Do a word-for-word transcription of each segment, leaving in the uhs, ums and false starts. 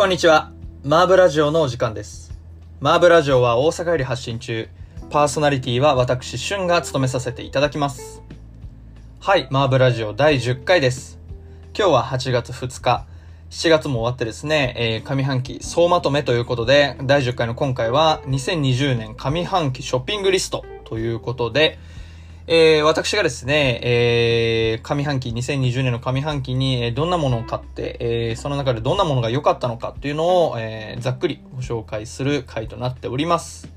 こんにちは。マーブラジオのお時間です。マーブラジオは大阪より発信中、パーソナリティは私、シュンが務めさせていただきます。はい、マーブラジオだいじゅっかいです。今日ははちがつふつか、しちがつも終わってですね、えー、上半期総まとめということで、だいじゅっかいの今回はにせんにじゅうねん上半期ショッピングリストということで、えー、私がですね、えー、上半期、にせんにじゅうねんの上半期にどんなものを買って、えー、その中でどんなものが良かったのかっていうのを、えー、ざっくりご紹介する回となっております。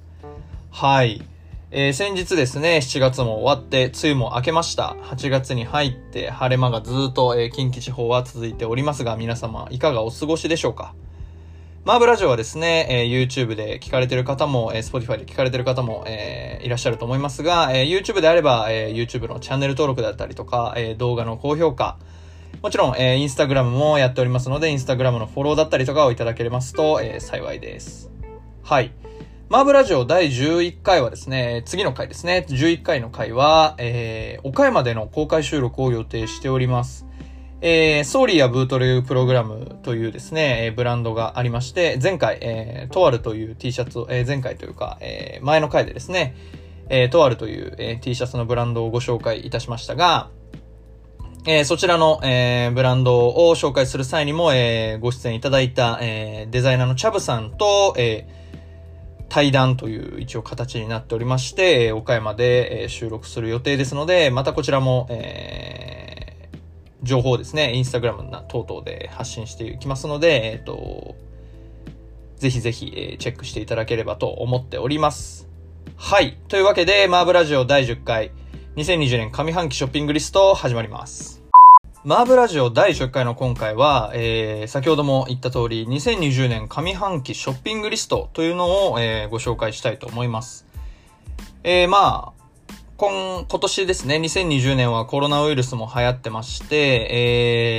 はい。えー、先日ですね、しちがつも終わって、梅雨も明けました。はちがつに入って晴れ間がずっと、えー、近畿地方は続いておりますが、皆様いかがお過ごしでしょうか？マーブラジオはですね、えー、YouTube で聞かれてる方も、えー、Spotify で聞かれてる方も、えー、いらっしゃると思いますが、えー、YouTube であれば、えー、YouTube のチャンネル登録だったりとか、えー、動画の高評価、もちろん、えー、Instagram もやっておりますので、Instagram のフォローだったりとかをいただけますと、えー、幸いです。はい。マーブラジオだいじゅういっかいはですね、次の回ですね、じゅういっかいの回は、えー、岡山での公開収録を予定しております。えー、ソーリーやブートレグプログラムというですね、えー、ブランドがありまして、前回、えー、トワルという T シャツを、えー、前回というか、えー、前の回でですね、えー、トワルという、えー、T シャツのブランドをご紹介いたしましたが、えー、そちらの、えー、ブランドを紹介する際にも、えー、ご出演いただいた、えー、デザイナーのチャブさんと、えー、対談という一応形になっておりまして、えー、岡山で、えー、収録する予定ですので、またこちらも、えー情報をですね、インスタグラム等々で発信していきますので、えっと、ぜひぜひ、えー、チェックしていただければと思っております。はい。というわけで、マーブラジオだいじゅっかい、にせんにじゅうねん上半期ショッピングリスト始まります。マーブラジオだいじゅっかいの今回は、えー、先ほども言った通り、にせんにじゅうねん上半期ショッピングリストというのを、えー、ご紹介したいと思います。えー、まあ、今年ですね、にせんにじゅうねんはコロナウイルスも流行ってまして、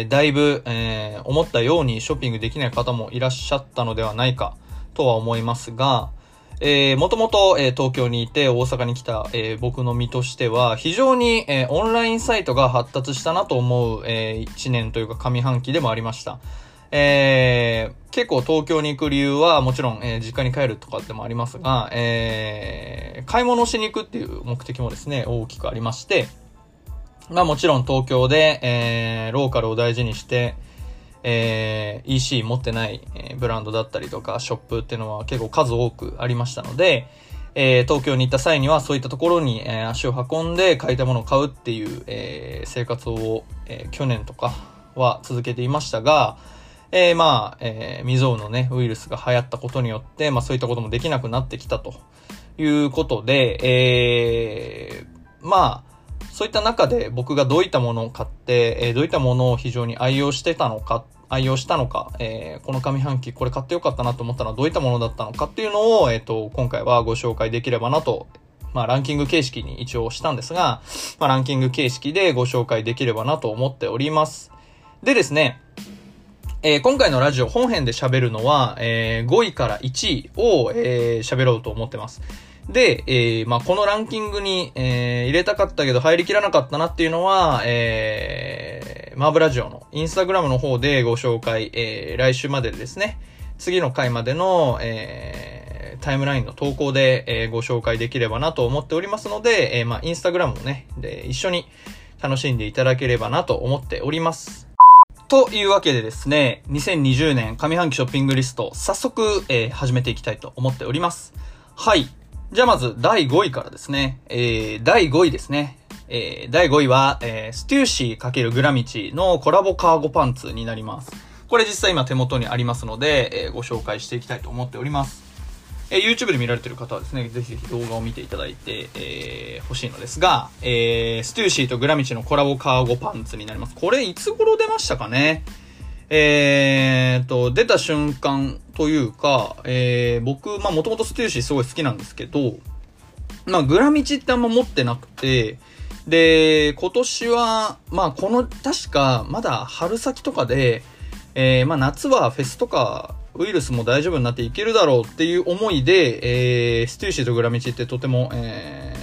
えー、だいぶ、えー、思ったようにショッピングできない方もいらっしゃったのではないかとは思いますが、えー、もともと、えー、東京にいて大阪に来た、えー、僕の身としては非常に、えー、オンラインサイトが発達したなと思う、えー、いちねんというか上半期でもありました。えー、結構東京に行く理由はもちろん、えー、実家に帰るとかでもありますが、えー、買い物をしに行くっていう目的もですね、大きくありまして、まあもちろん東京で、えー、ローカルを大事にして、えー、イーシー 持ってないブランドだったりとかショップっていうのは結構数多くありましたので、えー、東京に行った際にはそういったところに、えー、足を運んで買いたものを買うっていう、えー、生活を、えー、去年とかは続けていましたが、えー、まあ、えー、未曾有のね、ウイルスが流行ったことによって、まあそういったこともできなくなってきたということで、えー、まあ、そういった中で僕がどういったものを買って、えー、どういったものを非常に愛用してたのか、愛用したのか、えー、この上半期これ買ってよかったなと思ったのはどういったものだったのかっていうのを、えっと、今回はご紹介できればなと、まあランキング形式に一応したんですが、まあランキング形式でご紹介できればなと思っております。でですね、えー、今回のラジオ本編で喋るのは、えー、ごいからいちいを喋、えー、ろうと思ってます。で、えーまあ、このランキングに、えー、入れたかったけど入りきらなかったなっていうのは、えー、マーブラジオのインスタグラムの方でご紹介、えー、来週までですね、次の回までの、えー、タイムラインの投稿で、えー、ご紹介できればなと思っておりますので、えーまあ、インスタグラムもねで、一緒に楽しんでいただければなと思っております。というわけでですね、にせんにじゅうねん上半期ショッピングリスト、早速、えー、始めていきたいと思っております。はい。じゃあまずだいごいからですね。えー、だいごいですね。えー、だいごいは、えー、ステューシー×グラミチのコラボカーゴパンツになります。これ実際今手元にありますので、えー、ご紹介していきたいと思っております。えー、YouTube で見られている方はですね、ぜひぜひ動画を見ていただいて、えー、欲しいのですが、えー、ステューシーとグラミチのコラボカーゴパンツになります。これいつ頃出ましたかね？えーと、出た瞬間というか、えー、僕、まあもともとステューシーすごい好きなんですけど、まあグラミチってあんま持ってなくて、で、今年は、まあこの、確かまだ春先とかで、えー、まあ夏はフェスとか、ウイルスも大丈夫になっていけるだろうっていう思いで、えー、ステューシーとグラミチってとても、え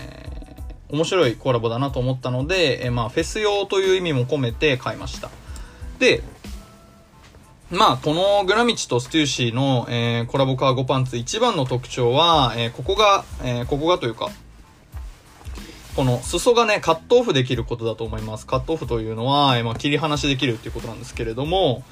ー、面白いコラボだなと思ったので、えー、まあフェス用という意味も込めて買いました。で、まあ、このグラミチとステューシーの、えー、コラボカーゴパンツ一番の特徴は、えー、ここが、えー、ここがというか、この裾がね、カットオフできることだと思います。カットオフというのは、えーまあ、切り離しできるっていうことなんですけれども、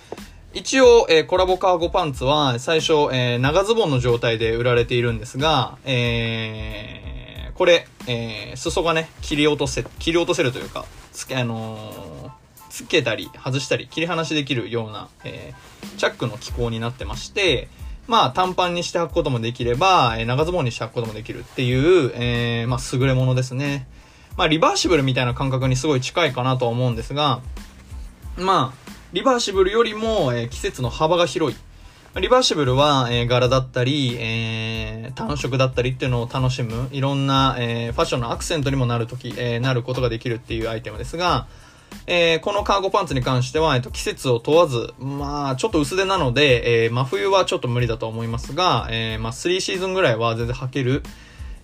一応、えー、コラボカーゴパンツは最初、えー、長ズボンの状態で売られているんですが、えー、これ、えー、裾がね、切り落とせ、切り落とせるというか、つけ、あのー、つけたり外したり切り離しできるような、えー、チャックの機構になってまして、まあ短パンにして履くこともできれば、えー、長ズボンにして履くこともできるっていう、えー、まあ優れものですね。まあリバーシブルみたいな感覚にすごい近いかなとは思うんですが、まあリバーシブルよりも、えー、季節の幅が広い。リバーシブルは、えー、柄だったり、えー、単色だったりっていうのを楽しむ、いろんな、えー、ファッションのアクセントにもなるとき、えー、なることができるっていうアイテムですが、えー、このカーゴパンツに関しては、えっと、季節を問わず、まあ、ちょっと薄手なので、えー、真冬はちょっと無理だと思いますが、えー、まあ、さんシーズンぐらいは全然履ける、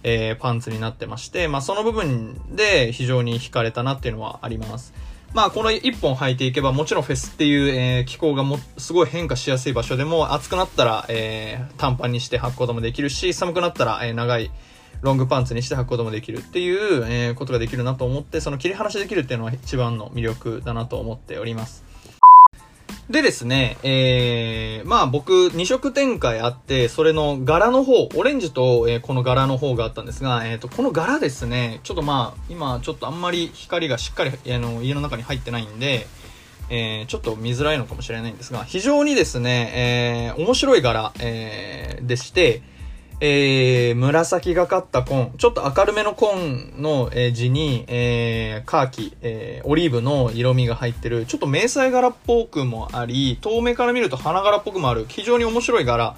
えー、パンツになってまして、まあ、その部分で非常に惹かれたなっていうのはあります。まあ、このいっぽん履いていけば、もちろんフェスっていう、えー、気候がも、すごい変化しやすい場所でも、暑くなったら、えー、短パンにして履くこともできるし、寒くなったら、えー、長い、ロングパンツにして履くこともできるっていう、えー、ことができるなと思って、その切り離しできるっていうのは一番の魅力だなと思っております。でですね、えー、まあ僕に色展開あって、それの柄の方、オレンジと、えー、この柄の方があったんですが、えーと、この柄ですね、ちょっとまあ今ちょっとあんまり光がしっかりあの家の中に入ってないんで、えー、ちょっと見づらいのかもしれないんですが、非常にですね、えー、面白い柄、えー、でして、えー、紫がかった紺、ちょっと明るめの紺の、えー、地に、えー、カーキ、えー、オリーブの色味が入ってる、ちょっと迷彩柄っぽくもあり、遠目から見ると花柄っぽくもある、非常に面白い柄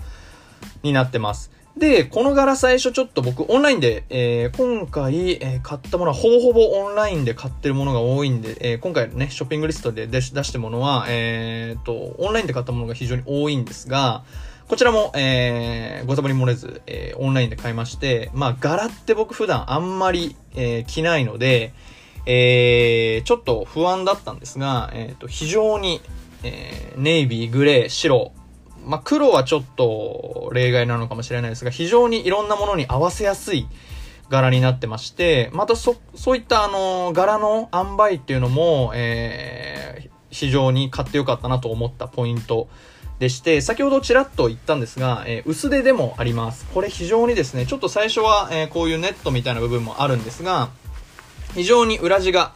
になってます。で、この柄最初ちょっと僕オンラインで、えー、今回、えー、買ったものはほぼほぼオンラインで買ってるものが多いんで、えー、今回ね、ショッピングリストで出し、出してるものは、えー、っと、オンラインで買ったものが非常に多いんですが、こちらも、えー、ご多分に漏れず、えー、オンラインで買いまして、まあ、柄って僕普段あんまり、えー、着ないので、えー、ちょっと不安だったんですが、えーと、非常に、えー、ネイビー、グレー、白、まあ、黒はちょっと例外なのかもしれないですが、非常にいろんなものに合わせやすい柄になってまして、またそ、そういったあの、柄の塩梅っていうのも、えー、非常に買ってよかったなと思ったポイント、でして、先ほどちらっと言ったんですが、えー、薄手でもあります。これ非常にですね、ちょっと最初は、えー、こういうネットみたいな部分もあるんですが、非常に裏地が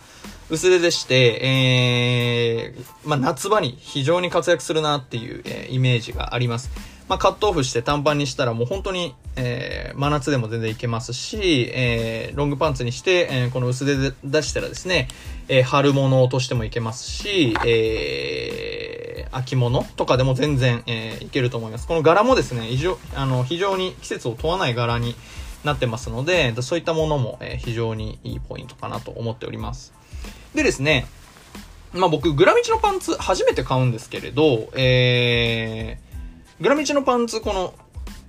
薄手でして、えー、まあ、夏場に非常に活躍するなっていう、えー、イメージがあります。まあ、カットオフして短パンにしたらもう本当に、えー、真夏でも全然いけますし、えー、ロングパンツにして、えー、この薄手で出したらですね、えー、春物としてもいけますし、えー、秋物とかでも全然、えー、いけると思います。この柄もですね、非常、あの、非常に季節を問わない柄になってますので、そういったものも、えー、非常にいいポイントかなと思っております。でですね、まあ、僕、グラミチのパンツ初めて買うんですけれど、えー、グラミチのパンツ、この、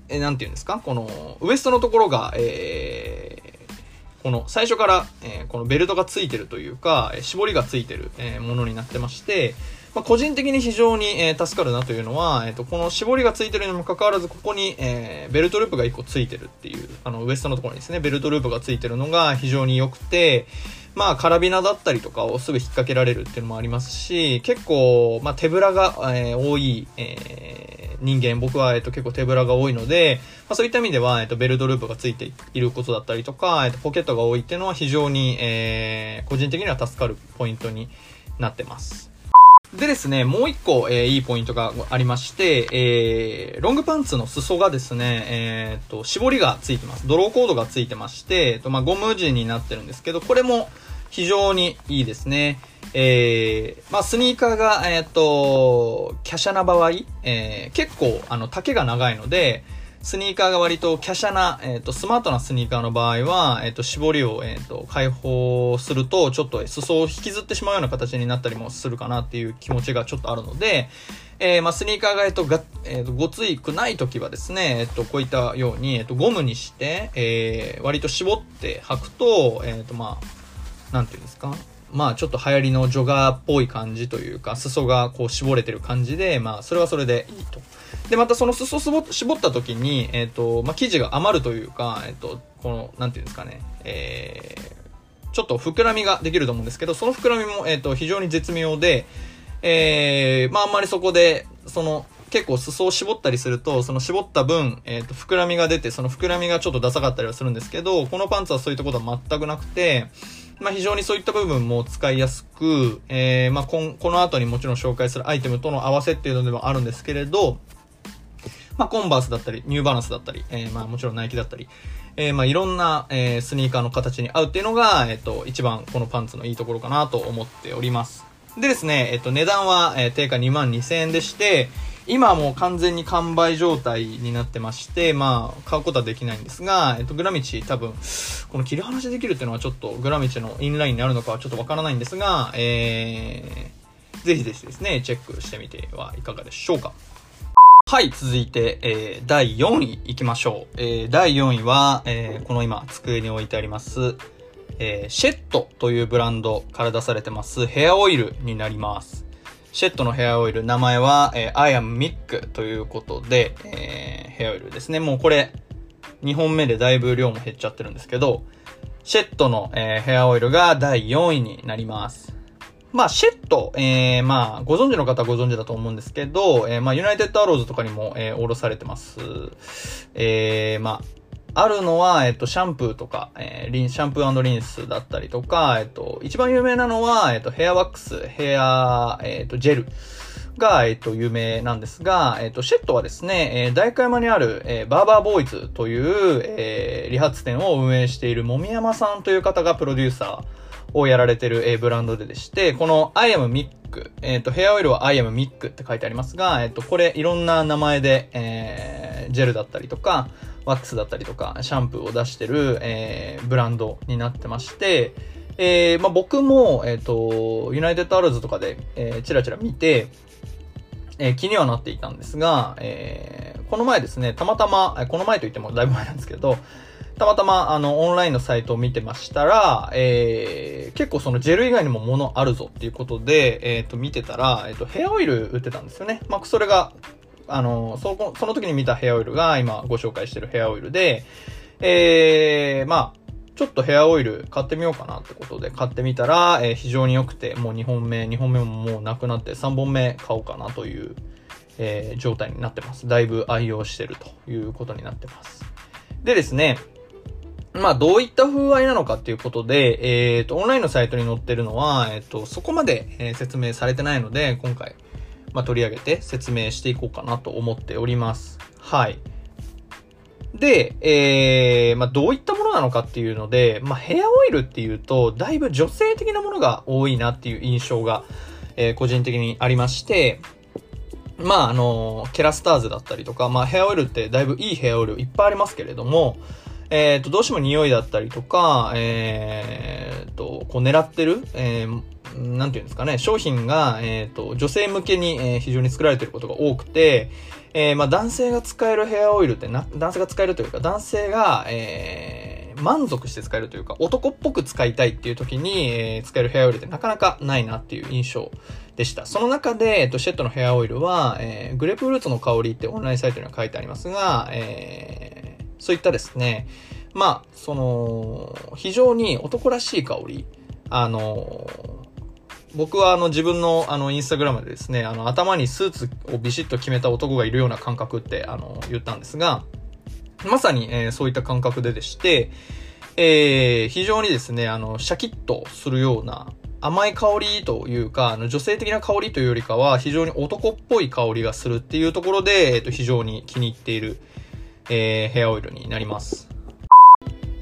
え、なんていうんですか、この、ウエストのところが、えー、この、最初から、えー、このベルトがついてるというか、絞りがついてる、えー、ものになってまして、まあ、個人的に非常に、えー、助かるなというのは、えっと、この絞りがついてるにもかかわらず、ここに、えー、ベルトループがいっこついてるっていう、あの、ウエストのところにですね、ベルトループがついてるのが非常に良くて、まあ、カラビナだったりとかをすぐ引っ掛けられるっていうのもありますし、結構、まあ、手ぶらが、えー、多い、えー、人間、僕は、えっと、結構手ぶらが多いので、まあ、そういった意味では、えっと、ベルトループがついていることだったりとか、えっと、ポケットが多いっていうのは非常に、えー、個人的には助かるポイントになってます。でですね、もう一個、えー、いいポイントがありまして、えー、ロングパンツの裾がですね、えー、っと、絞りがついてます。ドローコードがついてまして、えっと、まあ、ゴム地になってるんですけど、これも非常にいいですね。えー、まあ、スニーカーが、えー、っと、華奢な場合、えー、結構、あの、丈が長いので、スニーカーが割と華奢な、えー、っと、スマートなスニーカーの場合は、えー、っと、絞りを、えー、っと、解放すると、ちょっと裾を引きずってしまうような形になったりもするかなっていう気持ちがちょっとあるので、えー、まあ、スニーカーが、えー、っと、が、えー、っと、ごついくないときはですね、えー、っと、こういったように、えー、っと、ゴムにして、えー、割と絞って履くと、えー、っと、まあ、なんていうんですか、まあちょっと流行りのジョガーっぽい感じというか、裾がこう絞れてる感じで、まあそれはそれでいいと。で、またその裾を絞った時に、えっと、まあ生地が余るというか、えっと、この、なんていうんですかね、えー、ちょっと膨らみができると思うんですけど、その膨らみも、えっと、非常に絶妙で、えー、まああんまりそこで、その、結構裾を絞ったりすると、その絞った分、えっと、膨らみが出て、その膨らみがちょっとダサかったりはするんですけど、このパンツはそういったことは全くなくて、まあ非常にそういった部分も使いやすく、えー、まあこの後にもちろん紹介するアイテムとの合わせっていうのでもあるんですけれど、まあコンバースだったり、ニューバランスだったり、えー、まあもちろんナイキだったり、えー、まあいろんなえスニーカーの形に合うっていうのが、えっと、一番このパンツのいいところかなと思っております。でですね、えっと値段は定価にまんにせんえんでして、今もう完全に完売状態になってまして、まあ、買うことはできないんですが、えっと、グラミチ多分、この切り離しできるっていうのはちょっと、グラミチのインラインになるのかはちょっとわからないんですが、えー、ぜひぜひですね、チェックしてみてはいかがでしょうか。はい、続いて、えー、だいよんいいきましょう。えー、だいよんいは、えー、この今、机に置いてあります、えー、シェットというブランドから出されてます、ヘアオイルになります。シェットのヘアオイル、名前は、えー、I am Mick ということで、えー、ヘアオイルですね。もうこれ、にほんめでだいぶ量も減っちゃってるんですけど、シェットの、えー、ヘアオイルがだいよんいになります。まあ、シェット、えー、まあ、ご存知の方はご存知だと思うんですけど、えー、まあ、ユナイテッドアローズとかにも、えー、おろされてます。えー、まあ、あるのは、えっと、シャンプーとか、えー、リン、シャンプー&リンスだったりとか、えっと、一番有名なのは、えっと、ヘアワックス、ヘア、えっと、ジェルが、えっと、有名なんですが、えっと、シェットはですね、えー、代官山にある、えー、バーバーボーイズという、えー、理髪店を運営しているもみやまさんという方がプロデューサーをやられている、えー、ブランドででして、この I am Mick、えっと、ヘアオイルは I am Mick って書いてありますが、えっと、これいろんな名前で、えー、ジェルだったりとか、ワックスだったりとか、シャンプーを出してる、えー、ブランドになってまして、えー、まあ僕も、えっと、ユナイテッドアローズとかで、えー、チラチラ見て、えー、気にはなっていたんですが、えー、この前ですね、たまたま、この前といってもだいぶ前なんですけど、たまたま、あの、オンラインのサイトを見てましたら、えー、結構そのジェル以外にも物あるぞっていうことで、えっと、見てたら、えっと、ヘアオイル売ってたんですよね。まあ、それが、あの、そこ、その時に見たヘアオイルが今ご紹介してるヘアオイルで、えー、まあ、ちょっとヘアオイル買ってみようかなってことで買ってみたら、えー、非常に良くて、もうにほんめ、にほんめももうなくなってさんぼんめ買おうかなという、えー、状態になってます。だいぶ愛用してるということになってます。でですね、まあ、どういった風合いなのかっていうことで、えーと、オンラインのサイトに載ってるのは、えーと、そこまで説明されてないので、今回、まあ、取り上げて説明していこうかなと思っております。はい。で、えー、まあ、どういったものなのかっていうので、まあ、ヘアオイルっていうと、だいぶ女性的なものが多いなっていう印象が、えー、個人的にありまして、まあ、あの、ケラスターズだったりとか、まあ、ヘアオイルってだいぶいいヘアオイルいっぱいありますけれども、えーと、どうしても匂いだったりとか、えーと、こう狙ってる、えーなんていうんですかね、商品が、えっと、女性向けに、えー、非常に作られていることが多くて、えー、まあ男性が使えるヘアオイルってな、男性が使えるというか、男性が、えー、満足して使えるというか、男っぽく使いたいっていう時に、えー、使えるヘアオイルってなかなかないなっていう印象でした。その中で、えっと、シェットのヘアオイルは、えー、グレープフルーツの香りってオンラインサイトには書いてありますが、えー、そういったですね、まあ、その、非常に男らしい香り、あのー、僕はあの自分のあのインスタグラムでですね、あの頭にスーツをビシッと決めた男がいるような感覚ってあの言ったんですが、まさにえそういった感覚ででして、えー、非常にですね、あのシャキッとするような甘い香りというか、あの女性的な香りというよりかは非常に男っぽい香りがするっていうところで、えっと非常に気に入っているえヘアオイルになります。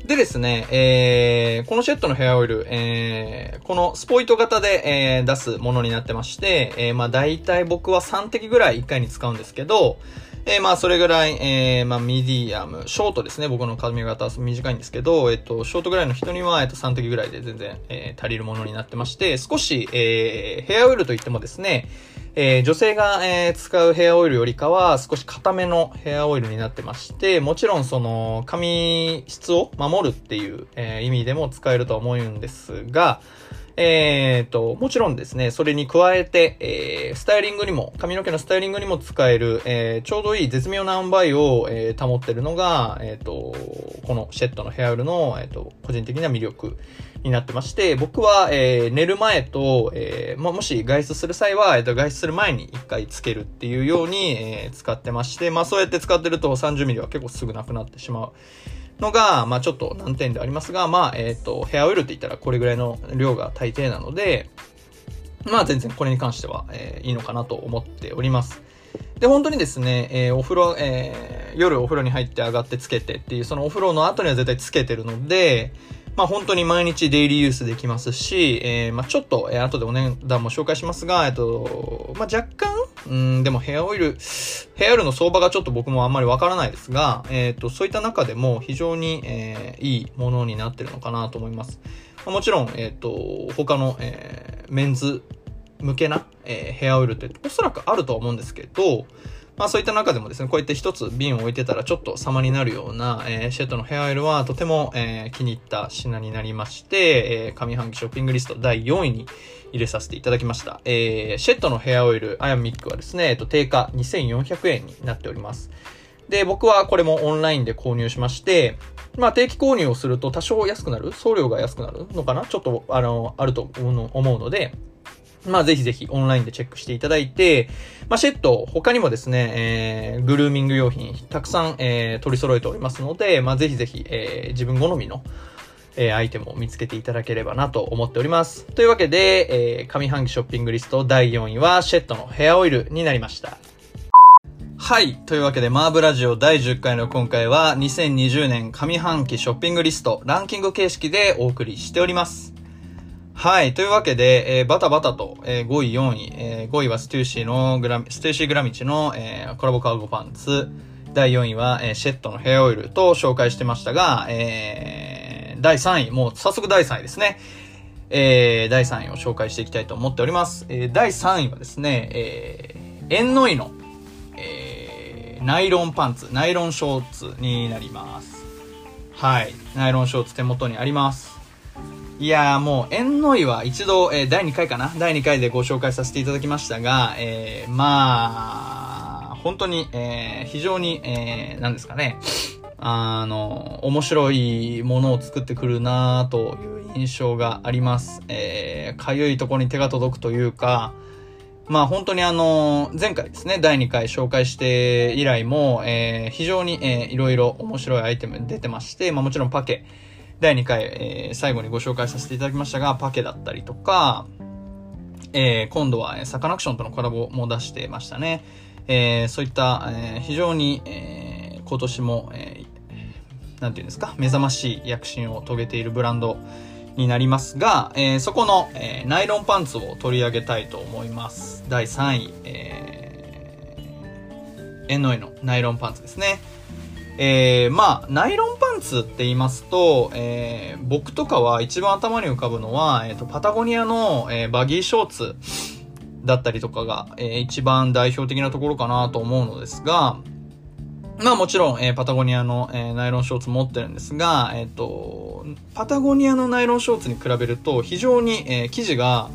でですね、えー、このシェットのヘアオイル、えー、このスポイト型で、えー、出すものになってまして、えー、まあ大体僕はさんてきぐらいいっかいに使うんですけど、えー、まあそれぐらい、えー、まあミディアム、ショートですね、僕の髪型は短いんですけど、えっと、ショートぐらいの人には、えっと、さん滴ぐらいで全然、えー、足りるものになってまして、少し、えー、ヘアオイルといってもですね、えー、女性が、えー、使うヘアオイルよりかは少し固めのヘアオイルになってまして、もちろんその髪質を守るっていう、えー、意味でも使えるとは思うんですが、えーと、もちろんですね、それに加えて、えー、スタイリングにも、髪の毛のスタイリングにも使える、えー、ちょうどいい絶妙な塩梅を、えー、保ってるのが、えーと、このシェットのヘアオイルの、えーと、個人的な魅力になってまして、僕は、えー、寝る前と、えーま、もし外出する際は、えーと、外出する前に一回つけるっていうように、えー、使ってまして、まあ、そうやって使ってるとさんじゅうミリは結構すぐなくなってしまうのが、まあ、ちょっと難点でありますが、まあ、えっと、ヘアオイルって言ったらこれぐらいの量が大抵なので、まあ、全然これに関しては、えー、いいのかなと思っております。で、本当にですね、えー、お風呂、えー、夜お風呂に入って上がってつけてっていう、そのお風呂の後には絶対つけてるので、まあ、本当に毎日デイリーユースできますし、えー、まあ、ちょっと、えー、後でお値段も紹介しますが、えっと、まあ、若干、うん、でもヘアオイル、ヘアオイルの相場がちょっと僕もあんまりわからないですが、えっと、そういった中でも非常に、えー、いいものになってるのかなと思います。まあ、もちろん、えっと、他の、えー、メンズ向けな、えー、ヘアオイルっておそらくあるとは思うんですけど、まあそういった中でもですね、こうやって一つ瓶を置いてたらちょっと様になるような、えー、シェットのヘアオイルはとても、えー、気に入った品になりまして、えー、上半期ショッピングリストだいよんいに入れさせていただきました。えー、シェットのヘアオイルアヤミックはですね、えっと、定価にせんよんひゃくえんになっております。で、僕はこれもオンラインで購入しまして、まあ定期購入をすると多少安くなる、送料が安くなるのかな、ちょっとあの、あると思うので、まあぜひぜひオンラインでチェックしていただいて、まあシェット他にもですね、えー、グルーミング用品たくさん、えー、取り揃えておりますので、まあぜひぜひ、えー、自分好みの、えー、アイテムを見つけていただければなと思っております。というわけで、えー、上半期ショッピングリストだいよんいはシェットのヘアオイルになりました。はい。というわけで、マーブラジオだいじゅっかいの今回はにせんにじゅうねん上半期ショッピングリストランキング形式でお送りしております。はい。というわけで、えー、バタバタと、えー、ごい、よんい、えー、ごいはステューシーのグラミ、ステューシーグラミチの、えー、コラボカーゴパンツ。だいよんいは、えー、シェットのヘアオイルと紹介してましたが、えー、だいさんい、もう早速だいさんいですね。えー、だいさんいを紹介していきたいと思っております。えー、だいさんいはですね、えー、エンノイの、えー、ナイロンパンツ、ナイロンショーツになります。はい。ナイロンショーツ手元にあります。いやーもう、エンノイは一度、えー、だいにかいかなだいにかいでご紹介させていただきましたが、えー、まあ、本当に、えー、非常に、えー、何ですかね、あの、面白いものを作ってくるなという印象があります。えー、かゆいところに手が届くというか、まあ本当にあの、前回ですね、だいにかい紹介して以来も、えー、非常に、えー、いろいろ面白いアイテム出てまして、まあもちろんパケ、だいにかい、えー、最後にご紹介させていただきましたが、パケだったりとか、えー、今度はサカナクションとのコラボも出してましたね。えー、そういった、えー、非常に、えー、今年も、えー、なんていうんですか、目覚ましい躍進を遂げているブランドになりますが、えー、そこの、えー、ナイロンパンツを取り上げたいと思います。だいさんい、えー、エンノイのナイロンパンツですね。えー、まあ、ナイロンパンツって言いますと、えー、僕とかは一番頭に浮かぶのは、えーと、パタゴニアの、えー、バギーショーツだったりとかが、えー、一番代表的なところかなと思うのですが、まあもちろん、えー、パタゴニアの、えー、ナイロンショーツ持ってるんですが、えーと、パタゴニアのナイロンショーツに比べると非常に、えー、生地が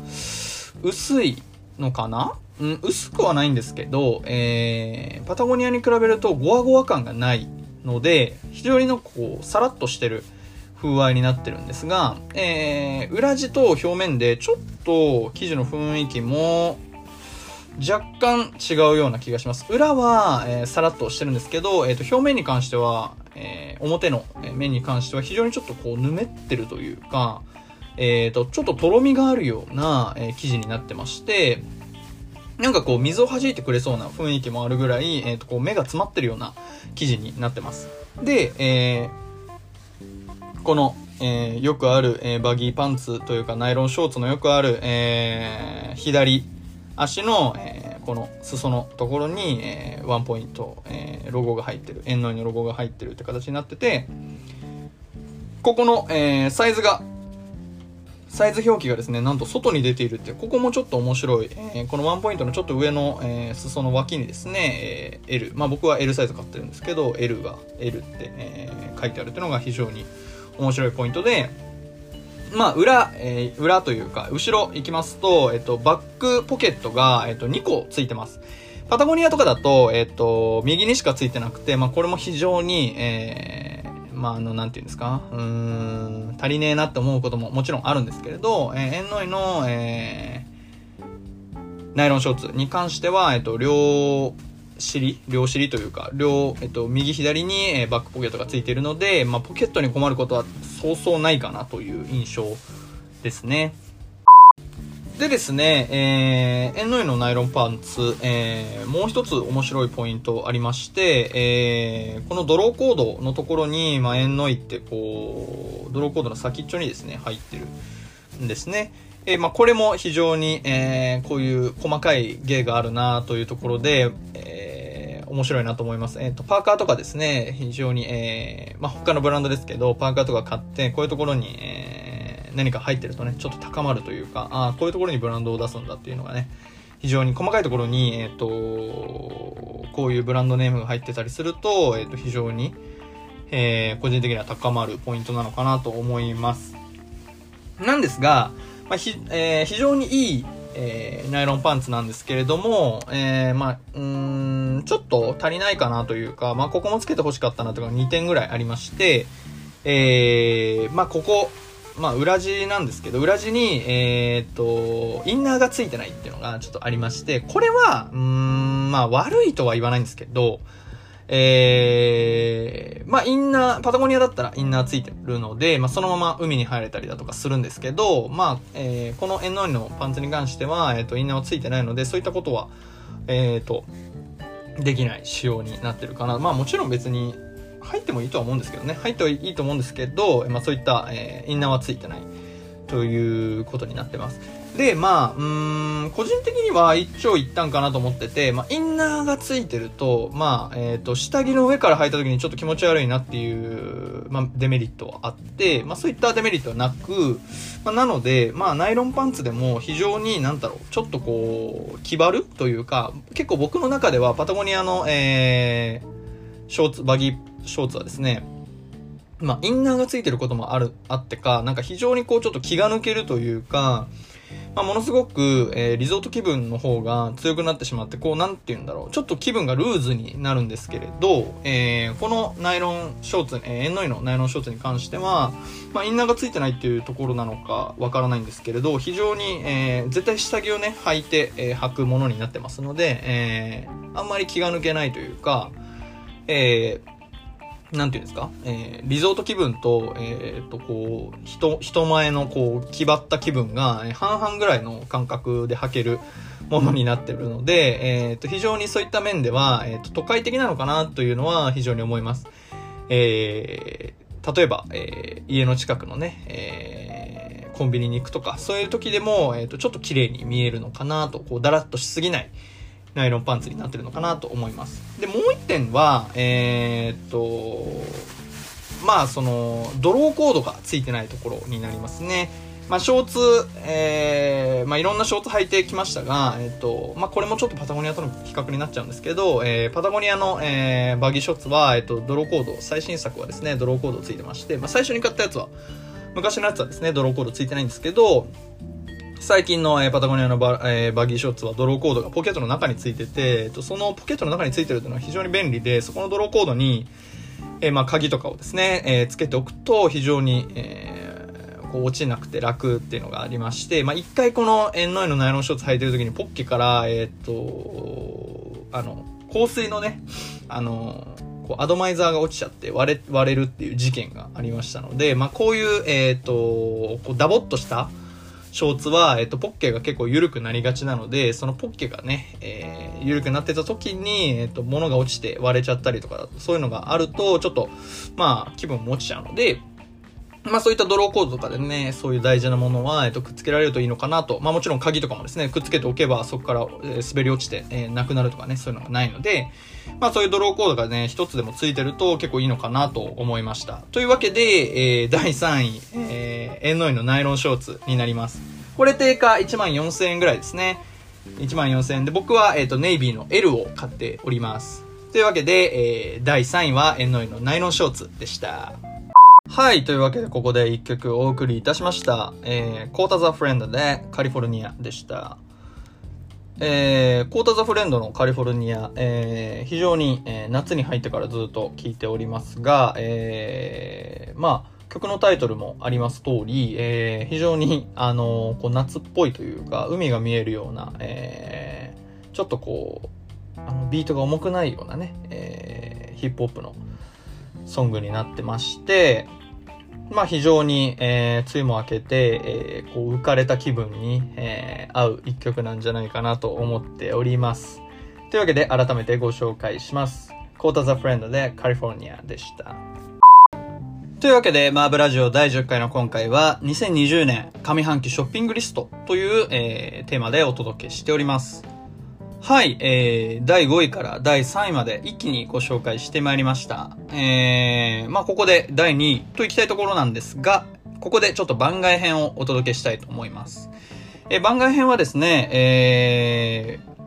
薄いのかな?うん、薄くはないんですけど、えー、パタゴニアに比べるとゴワゴワ感がない。ので非常にのこうサラッとしてる風合いになってるんですが、えー、裏地と表面でちょっと生地の雰囲気も若干違うような気がします。裏は、えー、サラッとしてるんですけど、えー、と表面に関しては、えー、表の面に関しては非常にちょっとこうぬめってるというか、えー、とちょっととろみがあるような、えー、生地になってまして、なんかこう水を弾いてくれそうな雰囲気もあるぐらい、えー、とこう目が詰まってるような生地になってます。で、えー、この、えー、よくある、えー、バギーパンツというかナイロンショーツのよくある、えー、左足の、えー、この裾のところに、えー、ワンポイント、えー、ロゴが入ってる、エンノイのロゴが入ってるって形になってて、ここの、えー、サイズがサイズ表記がですね、なんと外に出ているって、ここもちょっと面白い。えー、このワンポイントのちょっと上の、えー、裾の脇にですね、えー、L。まあ僕は L サイズ買ってるんですけど、L が、L って、えー、書いてあるっていうのが非常に面白いポイントで、まあ、裏、えー、裏というか、後ろ行きますと、えっと、バックポケットが、えっと、にこついてます。パタゴニアとかだと、えっと、右にしかついてなくて、まあ、これも非常に、えー、まあ、あの、なんていうんですか、うーん、足りねえなって思うことももちろんあるんですけれど、えー、エンノイの、えー、ナイロンショーツに関しては、えっと、両、尻両尻というか両、えっと、右左に、えー、バックポケットがついているので、まあ、ポケットに困ることはそうそうないかなという印象ですね。でですね、えー、エンノイのナイロンパンツ、えー、もう一つ面白いポイントありまして、えー、このドローコードのところに、まあ、エンノイってこうドローコードの先っちょにですね入ってるんですね。えーまあ、これも非常に、えー、こういう細かい芸があるなというところで、えー面白いなと思います。えっと、パーカーとかですね、非常に、えー、まあ、他のブランドですけど、パーカーとか買って、こういうところに、えー、何か入ってるとね、ちょっと高まるというか、ああ、こういうところにブランドを出すんだっていうのがね、非常に細かいところに、えっと、こういうブランドネームが入ってたりすると、えっと、非常に、えー、個人的には高まるポイントなのかなと思います。なんですが、まあ、ひ、えー、非常にいい、えー、ナイロンパンツなんですけれども、えー、まあ、うーん、ちょっと足りないかなというか、まあ、ここもつけて欲しかったなとかにてんぐらいありまして、えー、まあ、ここ、まあ、裏地なんですけど、裏地に、えー、っと、インナーがついてないっていうのがちょっとありまして、これは、うーん、まあ、悪いとは言わないんですけど、えー、まあ、インナー、パタゴニアだったらインナーついてるので、まあ、そのまま海に入れたりだとかするんですけど、まあ、えー、このエンノイのパンツに関しては、えっと、インナーはついてないので、そういったことは、えっと、できない仕様になってるかな。まあ、もちろん別に入ってもいいとは思うんですけどね。入ってもいいと思うんですけど、まあ、そういった、えー、インナーはついてないということになってます。で、まあ、うーん、個人的には一長一短かなと思ってて、まあ、インナーがついてると、まあ、えっと、下着の上から履いた時にちょっと気持ち悪いなっていう、まあ、デメリットはあって、まあ、そういったデメリットはなく、まあ、なので、まあ、ナイロンパンツでも非常に、なんだろう、ちょっとこう、気張るというか、結構僕の中ではパタゴニアの、えー、ショーツ、バギーショーツはですね、まあ、インナーがついてることもある、あってか、なんか非常にこう、ちょっと気が抜けるというか、まあ、ものすごく、えー、リゾート気分の方が強くなってしまって、こう、なんて言うんだろう。ちょっと気分がルーズになるんですけれど、えー、このナイロンショーツ、えー、エンノイのナイロンショーツに関しては、まあ、インナーがついてないっていうところなのかわからないんですけれど、非常に、えー、絶対下着をね、履いて、えー、履くものになってますので、えー、あんまり気が抜けないというか、えーなんていうんですか、えー、リゾート気分と、えー、っと、こう、人、人前の、こう、気張った気分が、半々ぐらいの感覚で履けるものになってるので、えー、っと、非常にそういった面では、えー、っと、都会的なのかなというのは非常に思います。えー、例えば、えー、家の近くのね、えー、コンビニに行くとか、そういう時でも、えー、っと、ちょっと綺麗に見えるのかなと、こう、だらっとしすぎないナイロンパンツになってるのかなと思います。で、もう一点は、えー、っと、まあ、その、ドローコードがついてないところになりますね。まあ、ショーツ、えー、まあ、いろんなショーツ履いてきましたが、えー、っと、まあ、これもちょっとパタゴニアとの比較になっちゃうんですけど、えー、パタゴニアの、えー、バギーショーツは、えー、っと、ドローコード、最新作はですね、ドローコードついてまして、まあ、最初に買ったやつは、昔のやつはですね、ドローコードついてないんですけど、最近の、えー、パタゴニアの バ,、えー、バギーショーツはドローコードがポケットの中についてて、えっと、そのポケットの中についてるというのは非常に便利で、そこのドローコードに、えーまあ、鍵とかをですね、えー、つけておくと非常に、えー、こう落ちなくて楽っていうのがありまして、まあ、一回このエンノイのナイロンショーツ履いてる時にポッケから、えー、っと、あの、香水のね、あの、こうアドマイザーが落ちちゃって割れ、割れるっていう事件がありましたので、まあ、こういう、えー、っと、こうダボっとしたショーツは、えっと、ポッケが結構緩くなりがちなので、そのポッケがね、えー、緩くなってた時に、えっと、物が落ちて割れちゃったりとか、そういうのがあると、ちょっと、まあ、気分も落ちちゃうので、まあ、そういったドローコードとかでね、そういう大事なものは、えっと、くっつけられるといいのかなと。まあ、もちろん鍵とかもですね、くっつけておけば、そこから、えー、滑り落ちて、えー、なくなるとかね、そういうのがないので、まあ、そういうドローコードがね、一つでもついてると結構いいのかなと思いました。というわけで、えー、だいさんい、えーエンノイのナイロンショーツになります。これ定価 いちまんよんせんえんぐらいですね。いちまんよんせんえんで、僕は、えっと、ネイビーの エル を買っております。というわけで、えー、だいさんいはエンノイのナイロンショーツでした。はい、というわけでここでいっきょくお送りいたしました。えー、Quarter the Friend でカリフォルニアでした。えー、Quarter the Friend のカリフォルニア、えー、非常に、えー、夏に入ってからずっと聴いておりますが、えー、まあ曲のタイトルもあります通り、えー、非常に、あのー、こう夏っぽいというか海が見えるような、えー、ちょっとこうあのビートが重くないようなね、えー、ヒップホップのソングになってまして、まあ非常に、えー、梅雨も明けて、えー、こう浮かれた気分に、えー、合う一曲なんじゃないかなと思っております。というわけで改めてご紹介します。Quarter the Friend でカリフォルニアでした。というわけでマーブラジオだいじゅっかいの今回はにせんにじゅうねん上半期ショッピングリストという、えー、テーマでお届けしております。はい、えー、だいごいからだいさんいまで一気にご紹介してまいりました。えー、まあここでだいにいといきたいところなんですが、ここでちょっと番外編をお届けしたいと思います。えー、番外編はですね、えー、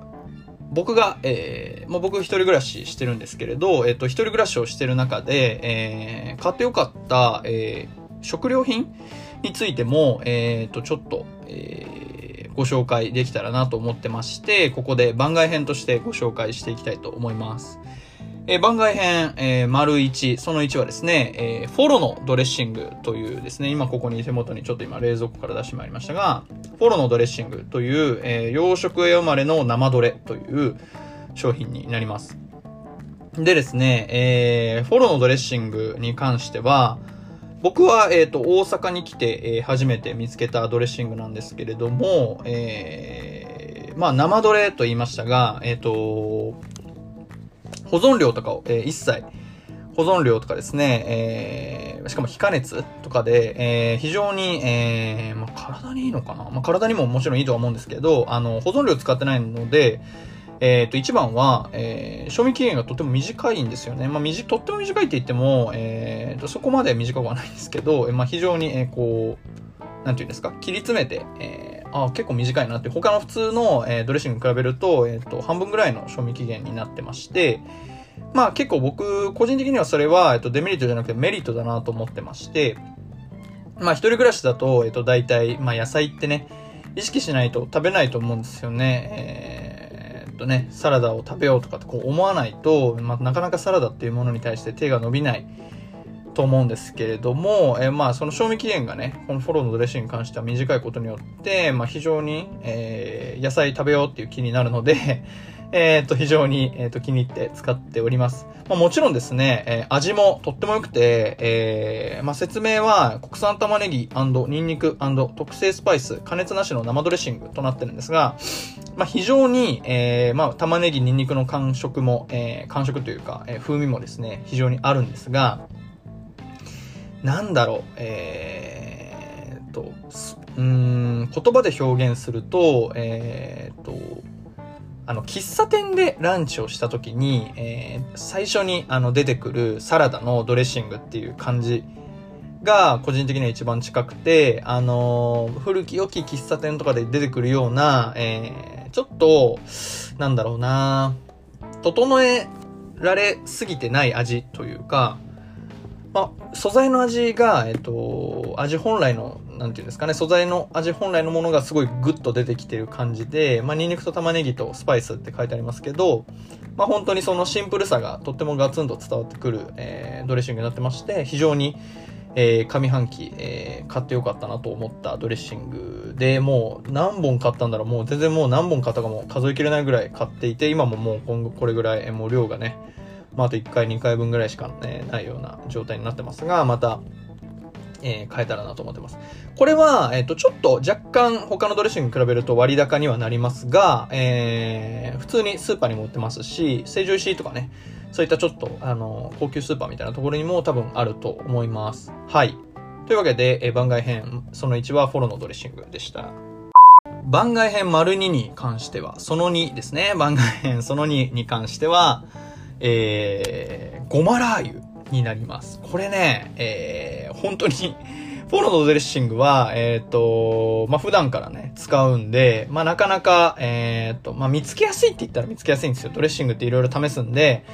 僕が、えー、もう僕一人暮らししてるんですけれど、えっと一人暮らしをしてる中で、えー、買ってよかった、えー、食料品についても、えっとちょっと、えーご紹介できたらなと思ってまして、ここで番外編としてご紹介していきたいと思います。えー、番外編、えー、丸いち、そのいちはですね、えー、フォロのドレッシングというですね、今ここに手元にちょっと今冷蔵庫から出してまいりましたが、フォロのドレッシングという、えー、養殖栄養生まれの生ドレという商品になります。でですね、えー、フォロのドレッシングに関しては、僕は、えっと、大阪に来て、えー、初めて見つけたドレッシングなんですけれども、えー、まあ、生ドレと言いましたが、えっと、保存料とかを、えー、一切、保存料とかですね、えー、しかも非加熱とかで、えー、非常に、えー、まあ、体にいいのかな、まあ、体にももちろんいいとは思うんですけど、あの、保存料使ってないので、えっと、一番は、えー、賞味期限がとても短いんですよね。まあ、みじ、とっても短いって言っても、えー、とそこまで短くはないんですけど、まあ、非常に、えー、こう、なんていうんですか、切り詰めて、えー、あ結構短いなって、他の普通の、えー、ドレッシングに比べると、えっと、半分ぐらいの賞味期限になってまして、まあ、結構僕、個人的にはそれは、えっと、デメリットじゃなくてメリットだなと思ってまして、まあ、一人暮らしだと、えっと、大体、まあ、野菜ってね、意識しないと食べないと思うんですよね。えーね、サラダを食べようとかってこう思わないと、まあ、なかなかサラダっていうものに対して手が伸びないと思うんですけれども、えー、まあその賞味期限がね、このフォローのドレッシングに関しては短いことによって、まあ、非常に、えー、野菜食べようっていう気になるのでえーと非常に、えーと気に入って使っております。まあ、もちろんですね、えー、味もとっても良くて、えーまあ、説明は国産玉ねぎ&ニンニク&特製スパイス加熱なしの生ドレッシングとなってるんですが、まあ、非常に、えーまあ、玉ねぎニンニクの感触も、えー、感触というか、えー、風味もですね非常にあるんですが、なんだろう、えーとうーん言葉で表現すると、えーとあの喫茶店でランチをした時に、えー、最初にあの出てくるサラダのドレッシングっていう感じが個人的には一番近くて、あのー、古き良き喫茶店とかで出てくるような、えー、ちょっとなんだろうな、整えられすぎてない味というか、まあ、素材の味が、えっと、味本来の、なんていうんですかね、素材の味本来のものがすごいグッと出てきてる感じで、まあ、ニンニクと玉ねぎとスパイスって書いてありますけど、まあ、本当にそのシンプルさがとってもガツンと伝わってくる、えー、ドレッシングになってまして、非常に、えー、上半期、えー、買ってよかったなと思ったドレッシングで、もう何本買ったんだろう、もう全然もう何本買ったかも数えきれないぐらい買っていて、今ももう今後これぐらい、もう量がね、まあ、あといっかいにかいぶんぐらいしか、ね、ないような状態になってますが、また、えー、変えたらなと思ってます。これは、えっと、ちょっと若干他のドレッシングに比べると割高にはなりますが、えー、普通にスーパーにも売ってますし、成城石井とかね、そういったちょっと、あの、高級スーパーみたいなところにも多分あると思います。はい。というわけで、えー、番外編、そのいちはフォロのドレッシングでした。番外編 ② に関しては、そのにですね、番外編そのにに関しては、えー、ごまラー油になります。これね、えー、本当にフォロのドレッシングは、えっと、まあ、普段からね、使うんで、まあ、なかなか、えっと、まあ、見つけやすいって言ったら見つけやすいんですよ。ドレッシングっていろいろ試すんで、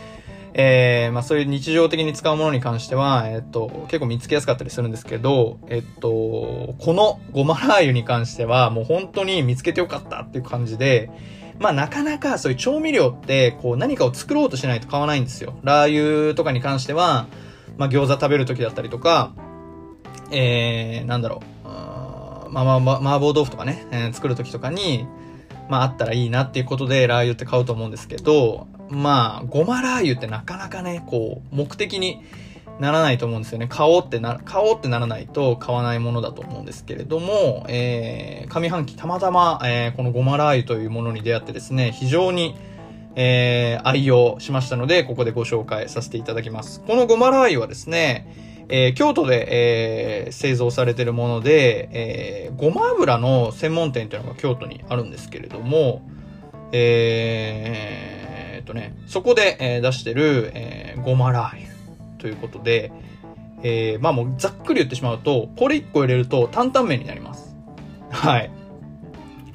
えー、まあそういう日常的に使うものに関しては、えっと、結構見つけやすかったりするんですけど、えっと、このごまラー油に関してはもう本当に見つけてよかったっていう感じで、まあなかなかそういう調味料ってこう何かを作ろうとしないと買わないんですよ。ラー油とかに関しては、まあ餃子食べる時だったりとか、えー、なんだろう、あー、まあまあ、まあ、麻婆豆腐とかね、えー、作る時とかに、まああったらいいなっていうことでラー油って買うと思うんですけど、まあ、ごまラー油ってなかなかね、こう、目的にならないと思うんですよね。買おうってな、買おうってならないと買わないものだと思うんですけれども、えー、上半期たまたま、えー、このごまラー油というものに出会ってですね、非常に、えー、愛用しましたので、ここでご紹介させていただきます。このごまラー油はですね、えー、京都で、えー、製造されているもので、えー、ごま油の専門店というのが京都にあるんですけれども、えー、えっとね、そこで、えー、出してる、えー、ごまラー油ということで、えー、まあもうざっくり言ってしまうと、これいっこ入れると担々麺になります。はい。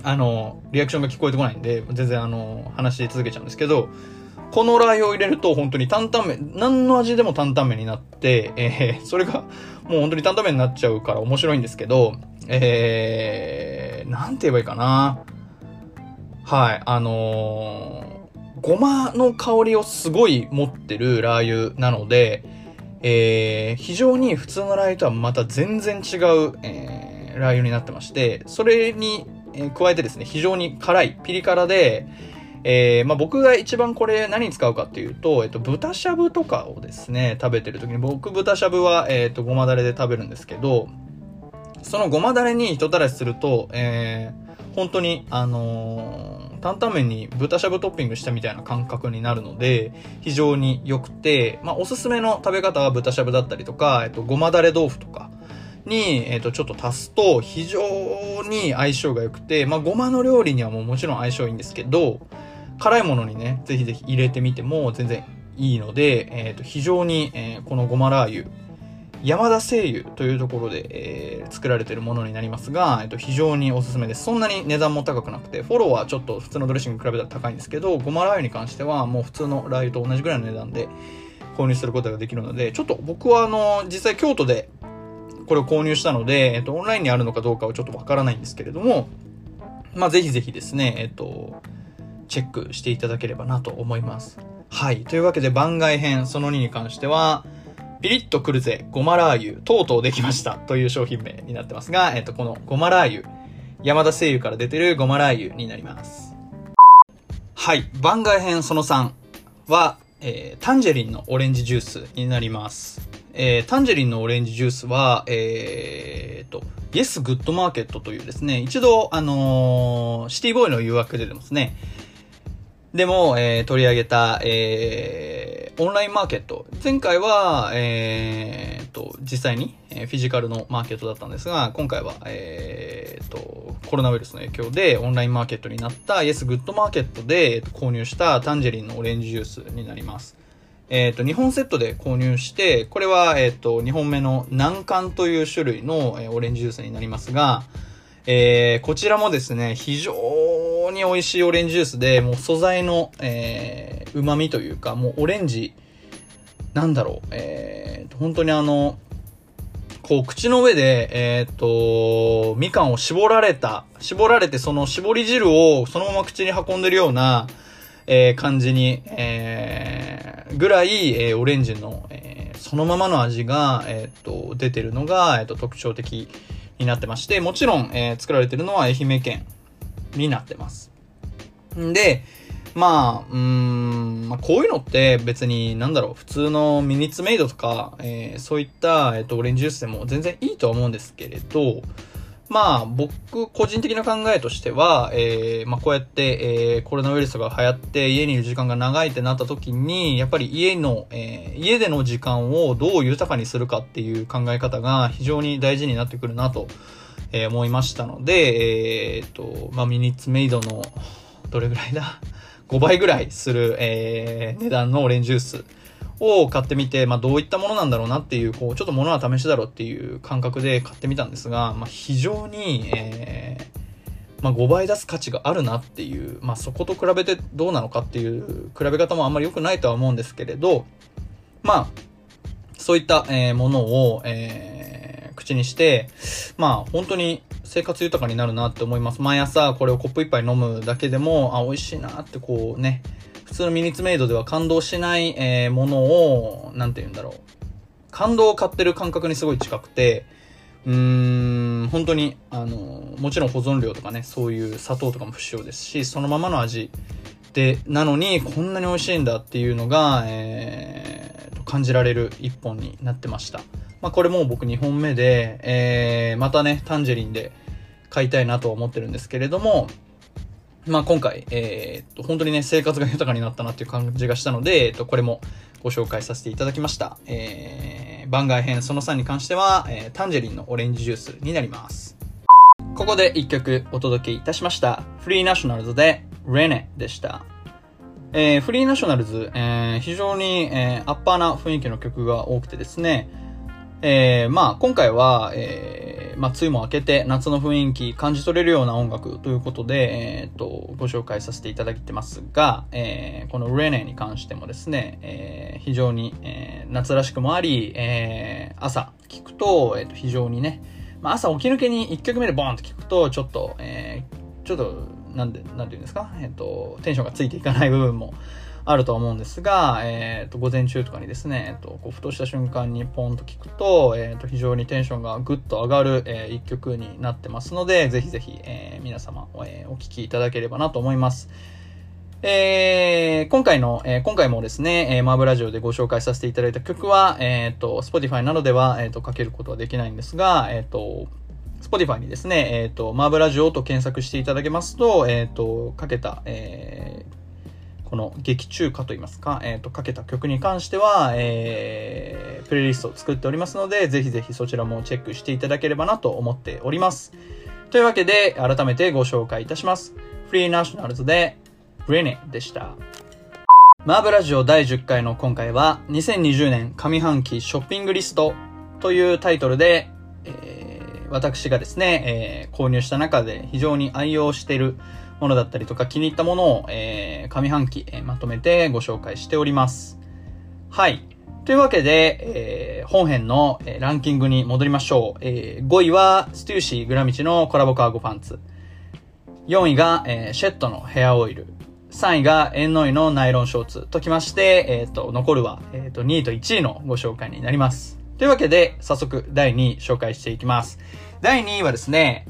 あの、リアクションが聞こえてこないんで、全然あの、話し続けちゃうんですけど、このラー油を入れると本当に担々麺、何の味でも担々麺になって、えー、それがもう本当に担々麺になっちゃうから面白いんですけど、えー、なんて言えばいいかな。はい、あのー、ごまの香りをすごい持ってるラー油なので、えー、非常に普通のラー油とはまた全然違う、えー、ラー油になってまして、それに加えてですね、非常に辛い、ピリ辛で、えー、まあ僕が一番これ何に使うかっていうと、えっと、豚しゃぶとかをですね、食べてる時に、僕豚しゃぶは、えっと、ごまだれで食べるんですけど、そのごまだれに人たらしすると、えー、本当に、あのー、担々麺に豚しゃぶトッピングしたみたいな感覚になるので、非常に良くて、まあ、おすすめの食べ方は豚しゃぶだったりとか、えっと、ごまだれ豆腐とかに、えっと、ちょっと足すと非常に相性が良くて、まあ、ごまの料理にはもうもちろん相性いいんですけど、辛いものにね、ぜひぜひ入れてみても全然いいので、えっと、非常に、えー、このごまラー油、山田製油というところで、えー、作られているものになりますが、えっと、非常におすすめです。そんなに値段も高くなくて、フォローはちょっと普通のドレッシングに比べたら高いんですけど、ごまラー油に関してはもう普通のラー油と同じぐらいの値段で購入することができるので、ちょっと僕はあの、実際京都でこれを購入したので、えっと、オンラインにあるのかどうかはちょっとわからないんですけれども、まあ、ぜひぜひですね、えっと、チェックしていただければなと思います。はい。というわけで番外編、そのにに関しては、ピリッとくるぜ、ごまラー油、とうとうできましたという商品名になってますが、えっと、このごまラー油、山田製油から出てるごまラー油になります。はい、番外編そのさんは、えー、タンジェリンのオレンジジュースになります。えー、タンジェリンのオレンジジュースは、えーっと、Yes Good Marketというですね、一度、あのー、シティボーイの誘惑で出てますね。でも、えー、取り上げた、えー、オンラインマーケット。前回は、えー、と、実際に、えー、フィジカルのマーケットだったんですが、今回は、えー、と、コロナウイルスの影響でオンラインマーケットになった Yes Good Market で、えー、と購入したタンジェリンのオレンジジュースになります。えー、と、にほんセットで購入して、これは、えー、と、にほんめの南韓という種類の、えー、オレンジジュースになりますが、えー、こちらもですね、非常に美味しいオレンジジュースで、もう素材の、えー、旨味というか、もうオレンジ、なんだろう、えー、本当にあの、こう、口の上で、えっと、みかんを絞られた、絞られて、その絞り汁をそのまま口に運んでるような、えー、感じに、えー、ぐらい、えー、オレンジの、えー、そのままの味が、えっと、出てるのが、えっと、特徴的になってまして、もちろん、えー、作られてるのは愛媛県になってます。で、まあ、うーん、まあ、こういうのって別に、なんだろう、普通のミニッツメイドとか、えー、そういった、えっと、オレンジジュースでも全然いいとは思うんですけれど、まあ、僕、個人的な考えとしては、えー、まあ、こうやって、えー、コロナウイルスが流行って、家にいる時間が長いってなった時に、やっぱり家の、えー、家での時間をどう豊かにするかっていう考え方が非常に大事になってくるなと、えー、思いましたので、えー、っと、まあ、ミニッツメイドの、どれぐらいだごばいぐらいする、えー、値段のオレンジジュースを買ってみて、まあ、どういったものなんだろうなっていう、こう、ちょっと物は試しだろうっていう感覚で買ってみたんですが、まあ、非常に、えまあ、ごばい出す価値があるなっていう、まあ、そこと比べてどうなのかっていう比べ方もあんまり良くないとは思うんですけれど、まあ、そういったものを、えー、口にして、まあ、本当に生活豊かになるなって思います。毎朝これをコップ一杯飲むだけでも、あ、美味しいなってこうね、普通のミニッツメイドでは感動しない、えー、ものを、なんて言うんだろう。感動を買ってる感覚にすごい近くて、うーん、本当に、あの、もちろん保存料とかね、そういう砂糖とかも不使用ですし、そのままの味で、なのに、こんなに美味しいんだっていうのが、えー、感じられる一本になってました。まあ、これもう僕にほんめで、えー、またね、タンジェリンで買いたいなとは思ってるんですけれども、まあ、今回、えー、っと、本当にね、生活が豊かになったなっていう感じがしたので、えー、っと、これもご紹介させていただきました。えー、番外編そのさんに関しては、えー、タンジェリンのオレンジジュースになります。ここでいっきょくお届けいたしました。Free Nationalsでレネでした。えー、Free Nationals、えー、非常に、えー、アッパーな雰囲気の曲が多くてですね、えー、まあ、今回は、えー、まあ、梅雨も明けて夏の雰囲気感じ取れるような音楽ということで、えー、っとご紹介させていただいてますが、えー、このレネに関してもですね、えー、非常に、えー、夏らしくもあり、えー、朝聴くと、えー、っと非常にね、まあ、朝起き抜けにいっきょくめでボーンと聴くとちょっと、えー、ちょっとなんで、なんていうんですか、えー、っとテンションがついていかない部分もあるとは思うんですが、えー、と午前中とかにですね、えー、とこうふとした瞬間にポンと聞くと、えー、と非常にテンションがぐっと上がる、えー、一曲になってますので、ぜひぜひ、えー、皆様、えー、お聴きいただければなと思います。えー、今回の、えー、今回もですね、えー、マーブラジオでご紹介させていただいた曲は、えー、と Spotify などでは、えー、とかけることはできないんですが、えー、と Spotify にですね、えー、とマーブラジオと検索していただけますと、えー、とかけた、えーこの劇中歌といいますか、えー、とかけた曲に関しては、えー、プレイリストを作っておりますので、ぜひぜひそちらもチェックしていただければなと思っております。というわけで、改めてご紹介いたします。Free Nationalsでレネでした。マーブラジオだいじゅっかいの今回は、にせんにじゅうねん上半期ショッピングリストというタイトルで、えー、私がですね、えー、購入した中で非常に愛用しているものだったりとか気に入ったものを、えー、上半期、えー、まとめてご紹介しております。はい。というわけで、えー、本編の、えー、ランキングに戻りましょう。えー、ごいはステューシー・グラミチのコラボカーゴパンツ。よんいが、えー、シェットのヘアオイル。さんいがエンノイのナイロンショーツときまして、えー、と残るは、えー、とにいといちいのご紹介になります。というわけで、早速だいにい紹介していきます。だいにいはですね、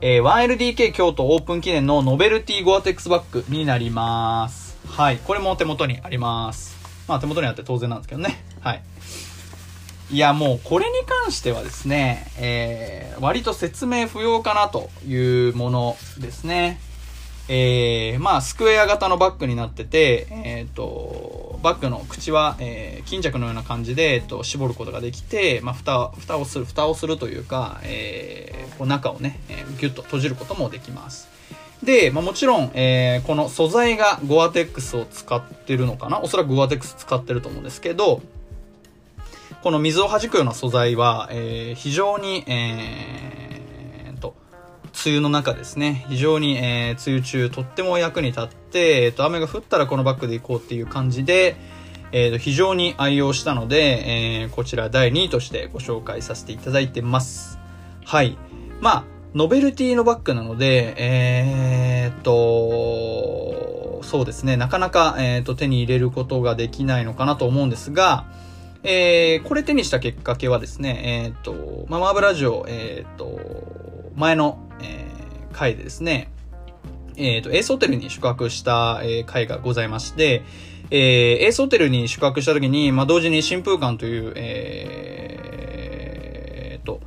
えー、ワンエルディーケー 京都オープン記念のノベルティゴアテックスバッグになります。はい。これも手元にあります。まあ手元にあって当然なんですけどね。はい。いやもうこれに関してはですね、えー、割と説明不要かなというものですね。えー、まあスクエア型のバッグになってて、えーと、バッグの口は、えー、巾着のような感じで、えーと、絞ることができて、まあ蓋、蓋をする、蓋をするというか、えー、こう中をね、えー、ギュッと閉じることもできます。で、まあもちろん、えー、この素材がゴアテックスを使ってるのかな？おそらくゴアテックス使ってると思うんですけど、この水を弾くような素材は、えー、非常に、えー、梅雨の中ですね、非常に、えー、梅雨中とっても役に立って、えー、と雨が降ったらこのバッグで行こうっていう感じで、えー、と非常に愛用したので、えー、こちらだいにいとしてご紹介させていただいてます。はい。まあノベルティのバッグなので、えー、とそうですね、なかなか、えー、と手に入れることができないのかなと思うんですが、えー、これ手にしたきっかけはですね、えー、とマーブラジオ、えー、と前の回でですね、えーと、エースホテルに宿泊した、えー、回がございまして、えー、エースホテルに宿泊した時に、まあ、同時に新風館という、えーと、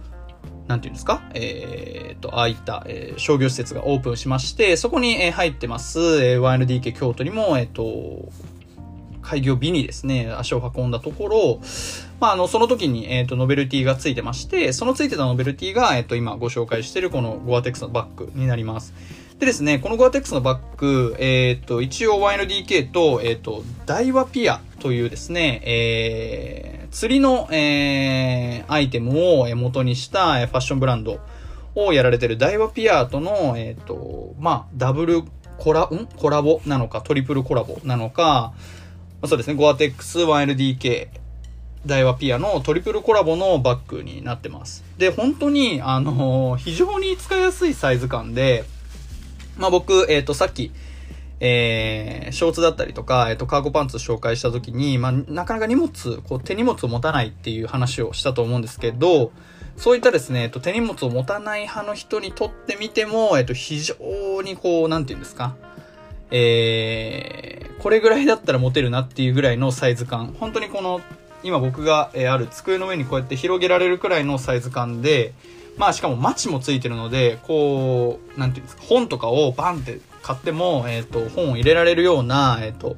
なんていうんですか、えーと、ああいった、えー、商業施設がオープンしまして、そこに、えー、入ってます、えー、ワンエルディーケー 京都にも、えーと、開業日にですね、足を運んだところ、まあ、あの、その時に、えっと、ノベルティがついてまして、そのついてたノベルティが、えっと、今ご紹介しているこのゴアテックスのバッグになります。でですね、このゴアテックスのバッグ、えっと、一応 ワンエルディーケー と、えっと、ダイワピアというですね、えー、釣りの、えー、アイテムを元にしたファッションブランドをやられてるダイワピアーとの、えっと、まあ、ダブルコラ、んコラボなのか、トリプルコラボなのか、まあ、そうですね、ゴアテックス ワンエルディーケー、ダイワピアのトリプルコラボのバッグになってます。で、本当に、あのー、非常に使いやすいサイズ感で、まあ、僕、えっと、さっき、えー、ショーツだったりとか、えっと、カーゴパンツ紹介した時に、まあ、なかなか荷物、こう、手荷物を持たないっていう話をしたと思うんですけど、そういったですね、えっと、手荷物を持たない派の人にとってみても、えっと、非常にこう、なんていうんですか、えー、これぐらいだったら持てるなっていうぐらいのサイズ感。本当にこの、今僕がある机の上にこうやって広げられるくらいのサイズ感で、まあしかもマチもついてるので、こう、なんていうんですか、本とかをバンって買っても、えっと、本を入れられるような、えっと、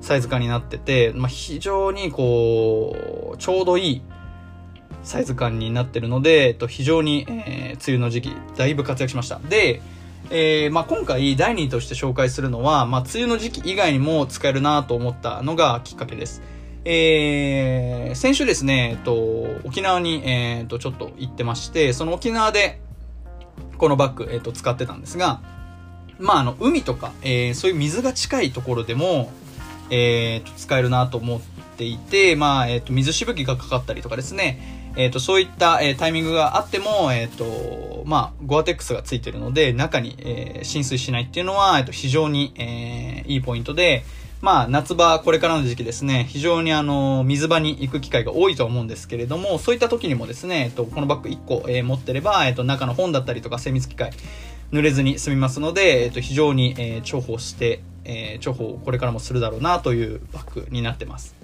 サイズ感になってて、まあ非常にこう、ちょうどいいサイズ感になってるので、えっと、非常に、えー、梅雨の時期、だいぶ活躍しました。で、えー、まあ今回だいにとして紹介するのは、まあ梅雨の時期以外にも使えるなと思ったのがきっかけです。えー、先週ですね、えっと、沖縄に、えー、っと、ちょっと行ってまして、その沖縄で、このバッグ、えー、っと、使ってたんですが、まあ、あの、海とか、えー、そういう水が近いところでも、えー、っと、使えるなと思っていて、まあ、えー、っと、水しぶきがかかったりとかですね、えー、っと、そういった、えー、タイミングがあっても、えー、っと、まあ、ゴアテックスがついてるので、中に、えー、浸水しないっていうのは、えー、っと、非常に、えー、いいポイントで、まあ、夏場、これからの時期ですね、非常にあの、水場に行く機会が多いと思うんですけれども、そういった時にもですね、えっと、このバッグいっこ、えー、持ってれば、えっと、中の本だったりとか精密機械、濡れずに済みますので、えっと、非常に、えー、重宝して、えー、重宝をこれからもするだろうなというバッグになってます。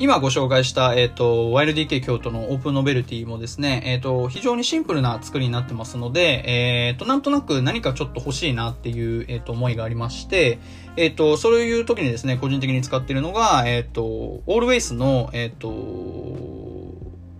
今ご紹介した、えっと、ワンエルディーケー 京都のオープンノベルティもですね、えっと、非常にシンプルな作りになってますので、えっと、なんとなく何かちょっと欲しいなっていう、えっと、思いがありまして、えっと、そういう時にですね、個人的に使っているのが、えっと、オールウェイスの、えっと、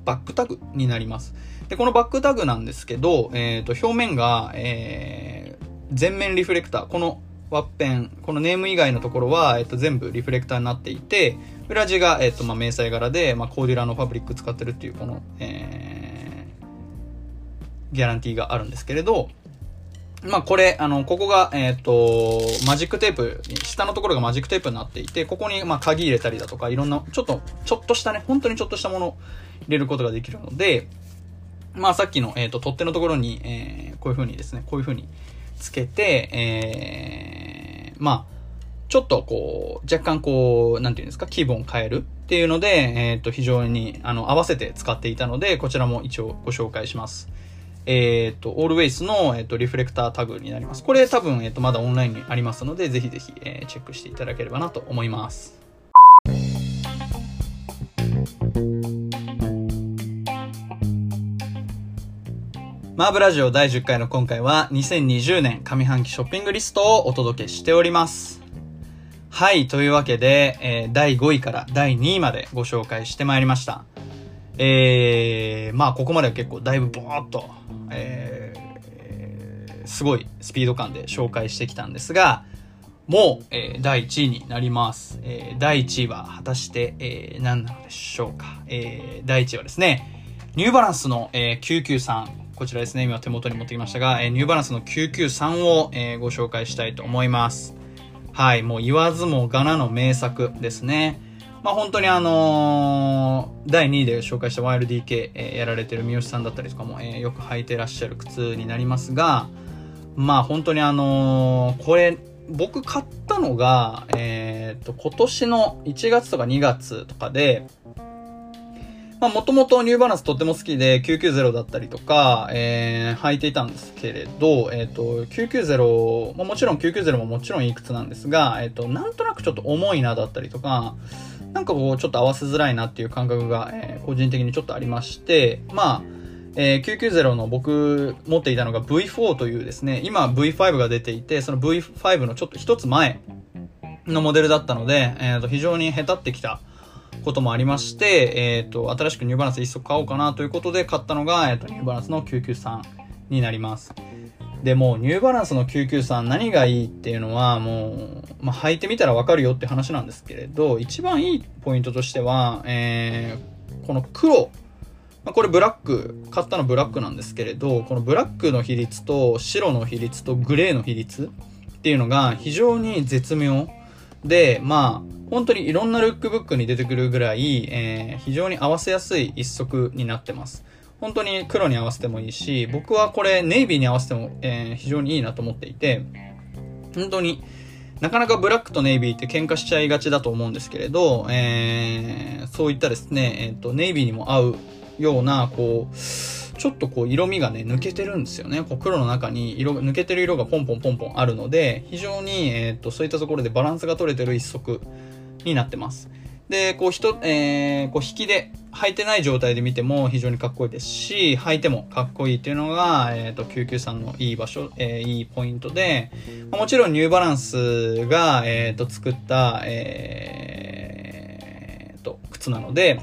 バックタグになります。で、このバックタグなんですけど、えっと、表面が、えー、全面リフレクター、このワッペン、このネーム以外のところは、えっと、全部リフレクターになっていて、裏地が、えっと、まあ、迷彩柄で、まあ、コーデュラのファブリック使ってるっていう、この、えー、ギャランティーがあるんですけれど、まあ、これ、あの、ここが、えっと、マジックテープ、下のところがマジックテープになっていて、ここに、まあ、鍵入れたりだとか、いろんな、ちょっと、ちょっとしたね、本当にちょっとしたものを入れることができるので、まあ、さっきの、えっと、取っ手のところに、えー、こういう風にですね、こういう風につけて、えー、まあ、ちょっとこう、若干こう、なんていうんですか、気分を変えるっていうので、えっと、非常に、あの、合わせて使っていたので、こちらも一応ご紹介します。えっと、オールウェイスの、えっと、リフレクタータグになります。これ多分、えっと、まだオンラインにありますので、ぜひぜひ、えー、チェックしていただければなと思います。マーブラジオだいじゅっかいの今回は、にせんにじゅうねん上半期ショッピングリストをお届けしております。はい。というわけで、えー、だいごいからだいにいまでご紹介してまいりました。えー、まあ、ここまでは結構だいぶボーっと、えー、すごいスピード感で紹介してきたんですが、もう、えー、だいいちいになります。えー、だいいちいは果たして、えー、何なのでしょうか。えー、だいいちいはですね、ニューバランスの、えー、きゅうきゅうさん。こちらですね、今手元に持ってきましたが、えー、ニューバランスのきゅうきゅうさんを、えー、ご紹介したいと思います。はい、もう言わずもがなの名作ですね。まあ本当にあのー、だいにいで紹介した ワンエルディーケー、えー、やられてる三好さんだったりとかも、えー、よく履いてらっしゃる靴になりますが、まあ本当にあのー、これ、僕買ったのが、えー、っと、今年のいちがつとかにがつとかで、まあもともとニューバランスとっても好きで、きゅうきゅうゼロだったりとか、えー、履いていたんですけれど、えっと、きゅうきゅうゼロ、まあもちろんきゅうきゅうゼロももちろんいい靴なんですが、えっと、なんとなくちょっと重いなだったりとか、なんかこう、ちょっと合わせづらいなっていう感覚が、えー、個人的にちょっとありまして、まあ、えー、きゅうきゅうゼロの僕持っていたのが ブイフォー というですね、今 ブイファイブ が出ていて、その ブイファイブ のちょっと一つ前のモデルだったので、えっと、非常に下手ってきたこともありまして、えっと、新しくニューバランス一足買おうかなということで買ったのが、えっと、ニューバランスのきゅうきゅうさんになります。で、もうニューバランスのきゅうきゅうさん何がいいっていうのはもう、まあ、履いてみたらわかるよって話なんですけれど、一番いいポイントとしては、えー、この黒、まあ、これブラック、買ったのブラックなんですけれど、このブラックの比率と白の比率とグレーの比率っていうのが非常に絶妙で、まあ本当にいろんなルックブックに出てくるぐらい、えー、非常に合わせやすい一足になってます。本当に黒に合わせてもいいし、僕はこれネイビーに合わせても、えー、非常にいいなと思っていて、本当になかなかブラックとネイビーって喧嘩しちゃいがちだと思うんですけれど、えー、そういったですね、えーと、ネイビーにも合うような、こう、ちょっとこう色味がね、抜けてるんですよね。こう黒の中に色、抜けてる色がポンポンポンポンあるので、非常に、えーと、そういったところでバランスが取れてる一足になってます。で、こう人、えー、こう引きで履いてない状態で見ても非常にかっこいいですし、履いてもかっこいいっていうのが、えっと、きゅうきゅうさんのいい場所、えー、いいポイントで、もちろんニューバランスが、えっと、作った、えー、と、靴なので、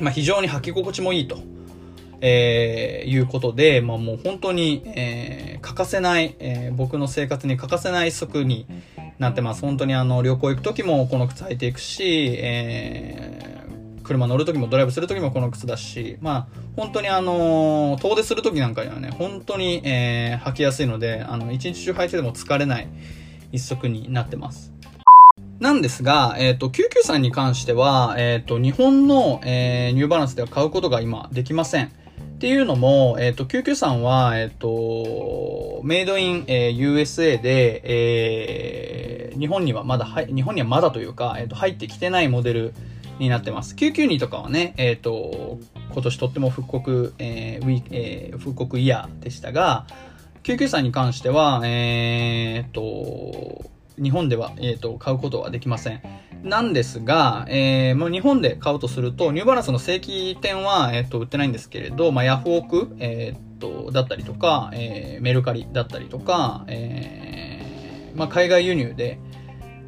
まあ、非常に履き心地もいいと、えー、いうことで、まあ、もう本当に、えー、欠かせない、えー、僕の生活に欠かせない一足に、なってます。本当にあの旅行行くときもこの靴履いていくし、えー、車乗るときもドライブするときもこの靴だし、まあ本当にあの遠出するときなんかにはね、本当に、えー、履きやすいので、あの一日中履いてても疲れない一足になってます。なんですが、えっと、きゅうきゅうさんに関しては、えっと、日本の、えー、ニューバランスでは買うことが今できません。っていうのも、えっと、きゅうきゅうさんは、えっと、メイドイン、えー、ユーエスエー で、えー、日本にはまだ、はい、日本にはまだというか、えっと、入ってきてないモデルになってます。きゅうきゅうにとかはね、えっと、今年とっても復刻、えー、ウィ、えー、復刻イヤーでしたが、きゅうきゅうさんに関しては、えー、っと、日本では、えー、と買うことはできません。なんですが、えーまあ、日本で買うとすると、ニューバランスの正規店は、えー、と売ってないんですけれど、まあ、ヤフオク、えー、とだったりとか、えー、メルカリだったりとか、えーまあ、海外輸入で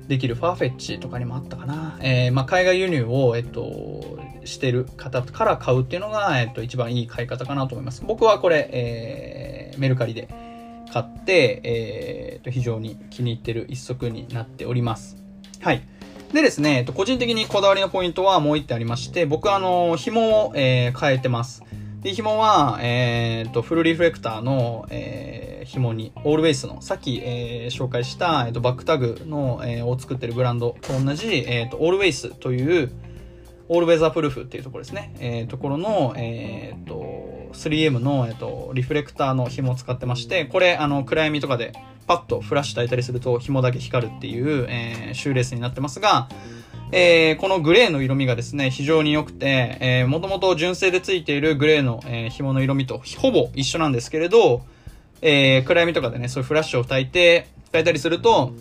できるファーフェッチとかにもあったかな。えーまあ、海外輸入を、えー、としてる方から買うっていうのが、えー、と一番いい買い方かなと思います。僕はこれ、えー、メルカリで買って、えー、と非常に気に入ってる一足になっております。はい。でですね、個人的にこだわりのポイントはもう一点ありまして、僕はあの、紐を、えー、変えてます。で、紐は、えー、とフルリフレクターの、えー、紐に、オールウェイスの、さっき、えー、紹介した、えー、とバックタグの、えー、を作ってるブランドと同じ、えー、とオールウェイスという、オールウェザープルーフっていうところですね。えー、ところの、えー、と、スリーエム の、えっと、リフレクターの紐を使ってまして、これ、あの、暗闇とかでパッとフラッシュ焚いたりすると紐だけ光るっていう、えー、シューレースになってますが、えー、このグレーの色味がですね、非常に良くて、えー、もともと純正でついているグレーの、えー、紐の色味とほぼ一緒なんですけれど、えー、暗闇とかでね、そういうフラッシュを焚いて、焚いたりすると、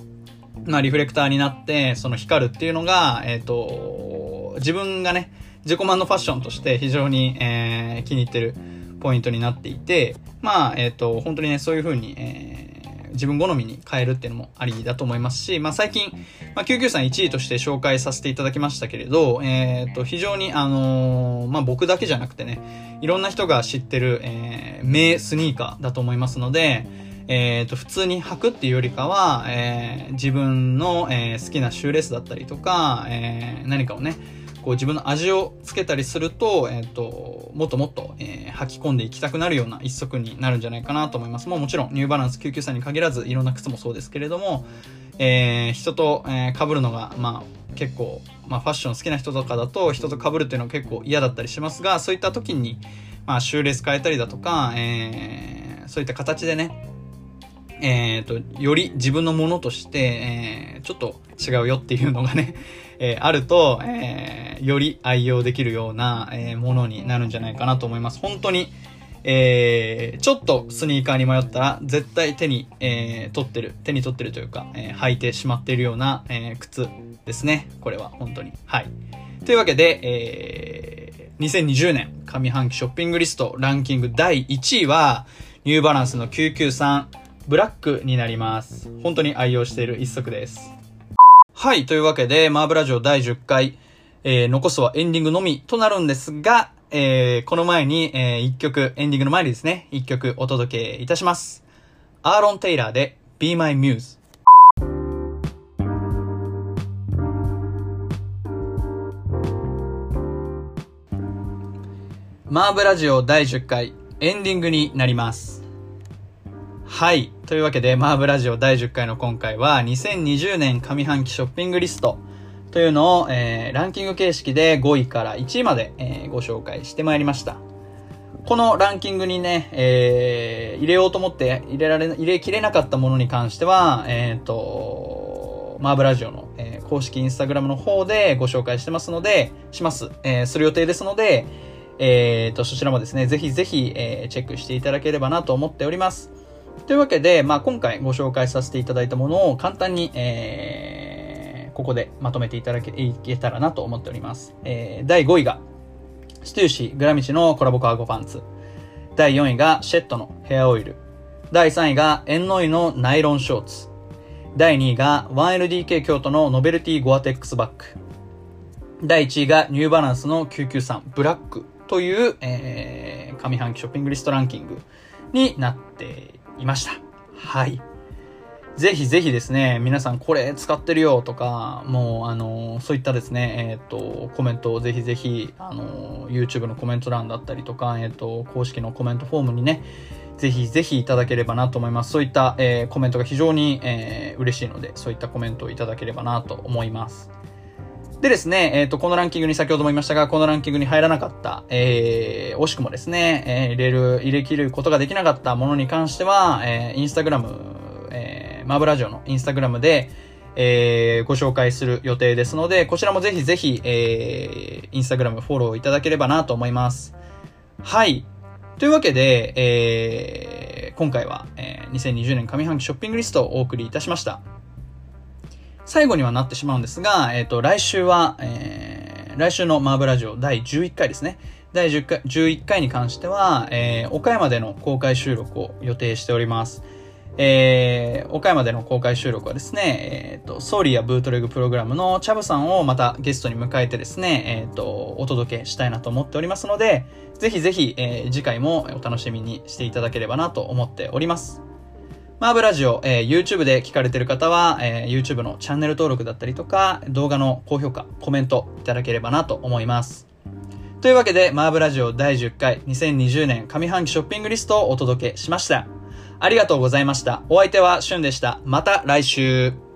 まあ、リフレクターになって、その光るっていうのが、えっと、自分がね、自己満のファッションとして非常に、えー、気に入ってるポイントになっていて、まあ、えっと、本当にね、そういう風に、えー、自分好みに変えるっていうのもありだと思いますし、まあ最近、まあ、きゅうきゅうさんいちいとして紹介させていただきましたけれど、えー、っと、非常に、あのー、まあ僕だけじゃなくてね、いろんな人が知ってる、えー、名スニーカーだと思いますので、えー、っと、普通に履くっていうよりかは、えー、自分の、えー、好きなシューレースだったりとか、えー、何かをね、こう自分の味をつけたりすると、えっと、もっともっと、えー、履き込んでいきたくなるような一足になるんじゃないかなと思います。もうもちろんニューバランスきゅうきゅうさんに限らずいろんな靴もそうですけれども、えー、人と、えー、被るのが、まあ、結構、まあ、ファッション好きな人とかだと人と被るっていうのは結構嫌だったりしますが、そういった時に、まあ、シューレース変えたりだとか、えー、そういった形でね、えー、とより自分のものとして、えー、ちょっと違うよっていうのがね、えー、あると、えー、より愛用できるような、えー、ものになるんじゃないかなと思います。本当に、えー、ちょっとスニーカーに迷ったら絶対手に、えー、取ってる、手に取ってるというか、えー、履いてしまっているような、えー、靴ですね。これは本当に。はい。というわけで、えー、にせんにじゅうねん上半期ショッピングリストランキングだいいちいはニューバランスのきゅうきゅうさん。ブラックになります。本当に愛用している一足です。はい、というわけで、マーブラジオだいじゅっかい、えー、残すはエンディングのみとなるんですが、えー、この前に、えー、いっきょく、エンディングの前にですね、いっきょくお届けいたします。アーロン・テイラーで Be My Muse。マーブラジオだいじゅっかいエンディングになります。はい、というわけでマーブラジオだいじゅっかいの今回はにせんにじゅうねん上半期ショッピングリストというのを、えー、ランキング形式でごいからいちいまで、えー、ご紹介してまいりました。このランキングにね、えー、入れようと思って入れられ入れきれなかったものに関しては、えっと、マーブラジオの、えー、公式インスタグラムの方でご紹介してますので、します、えー、する予定ですので、えーと、そちらもですね、ぜひぜひ、えー、チェックしていただければなと思っております。というわけで、まあ今回ご紹介させていただいたものを簡単に、えーここでまとめていただけ、いけたらなと思っております。えー、だいごいが、ステューシー、グラミチのコラボカーゴパンツ。だいよんいが、シェットのヘアオイル。だいさんいが、エンノイのナイロンショーツ。だいにいが、ワンエルディーケー 京都のノベルティゴアテックスバッグ。だいいちいが、ニューバランスのきゅうきゅうさんブラックという、えー、上半期ショッピングリストランキングになっていました。はい。ぜひぜひですね、皆さんこれ使ってるよとか、もうあの、そういったですね、えっ、ー、と、コメントをぜひぜひ、あの、YouTube のコメント欄だったりとか、えっ、ー、と、公式のコメントフォームにね、ぜひぜひいただければなと思います。そういった、えー、コメントが非常に、えー、嬉しいので、そういったコメントをいただければなと思います。でですね、えっ、ー、と、このランキングに先ほども言いましたが、このランキングに入らなかった、えー、惜しくもですね、えー、入れる、入れ切ることができなかったものに関しては、えー、インスタグラム、マーブラジオのインスタグラムで、えー、ご紹介する予定ですので、こちらもぜひぜひ、えー、インスタグラムフォローいただければなと思います。はい。というわけで、えー、今回は、えー、にせんにじゅうねん上半期ショッピングリストをお送りいたしました。最後にはなってしまうんですが、えっと、来週は、えー、来週のマーブラジオだいじゅういっかいですね。だいじゅっかい、じゅういっかいに関しては、えー、岡山での公開収録を予定しております。えー、岡山での公開収録はですね、えーと、ソーリーやブートレグプログラムのチャブさんをまたゲストに迎えてですね、えーと、お届けしたいなと思っておりますので、ぜひぜひ、えー、次回もお楽しみにしていただければなと思っております。マーブラジオ、えー、YouTube で聞かれている方は、えー、YouTube のチャンネル登録だったりとか、動画の高評価、コメントいただければなと思います。というわけで、マーブラジオだいじゅっかいにせんにじゅうねん上半期ショッピングリストをお届けしました。ありがとうございました。お相手はしゅんでした。また来週。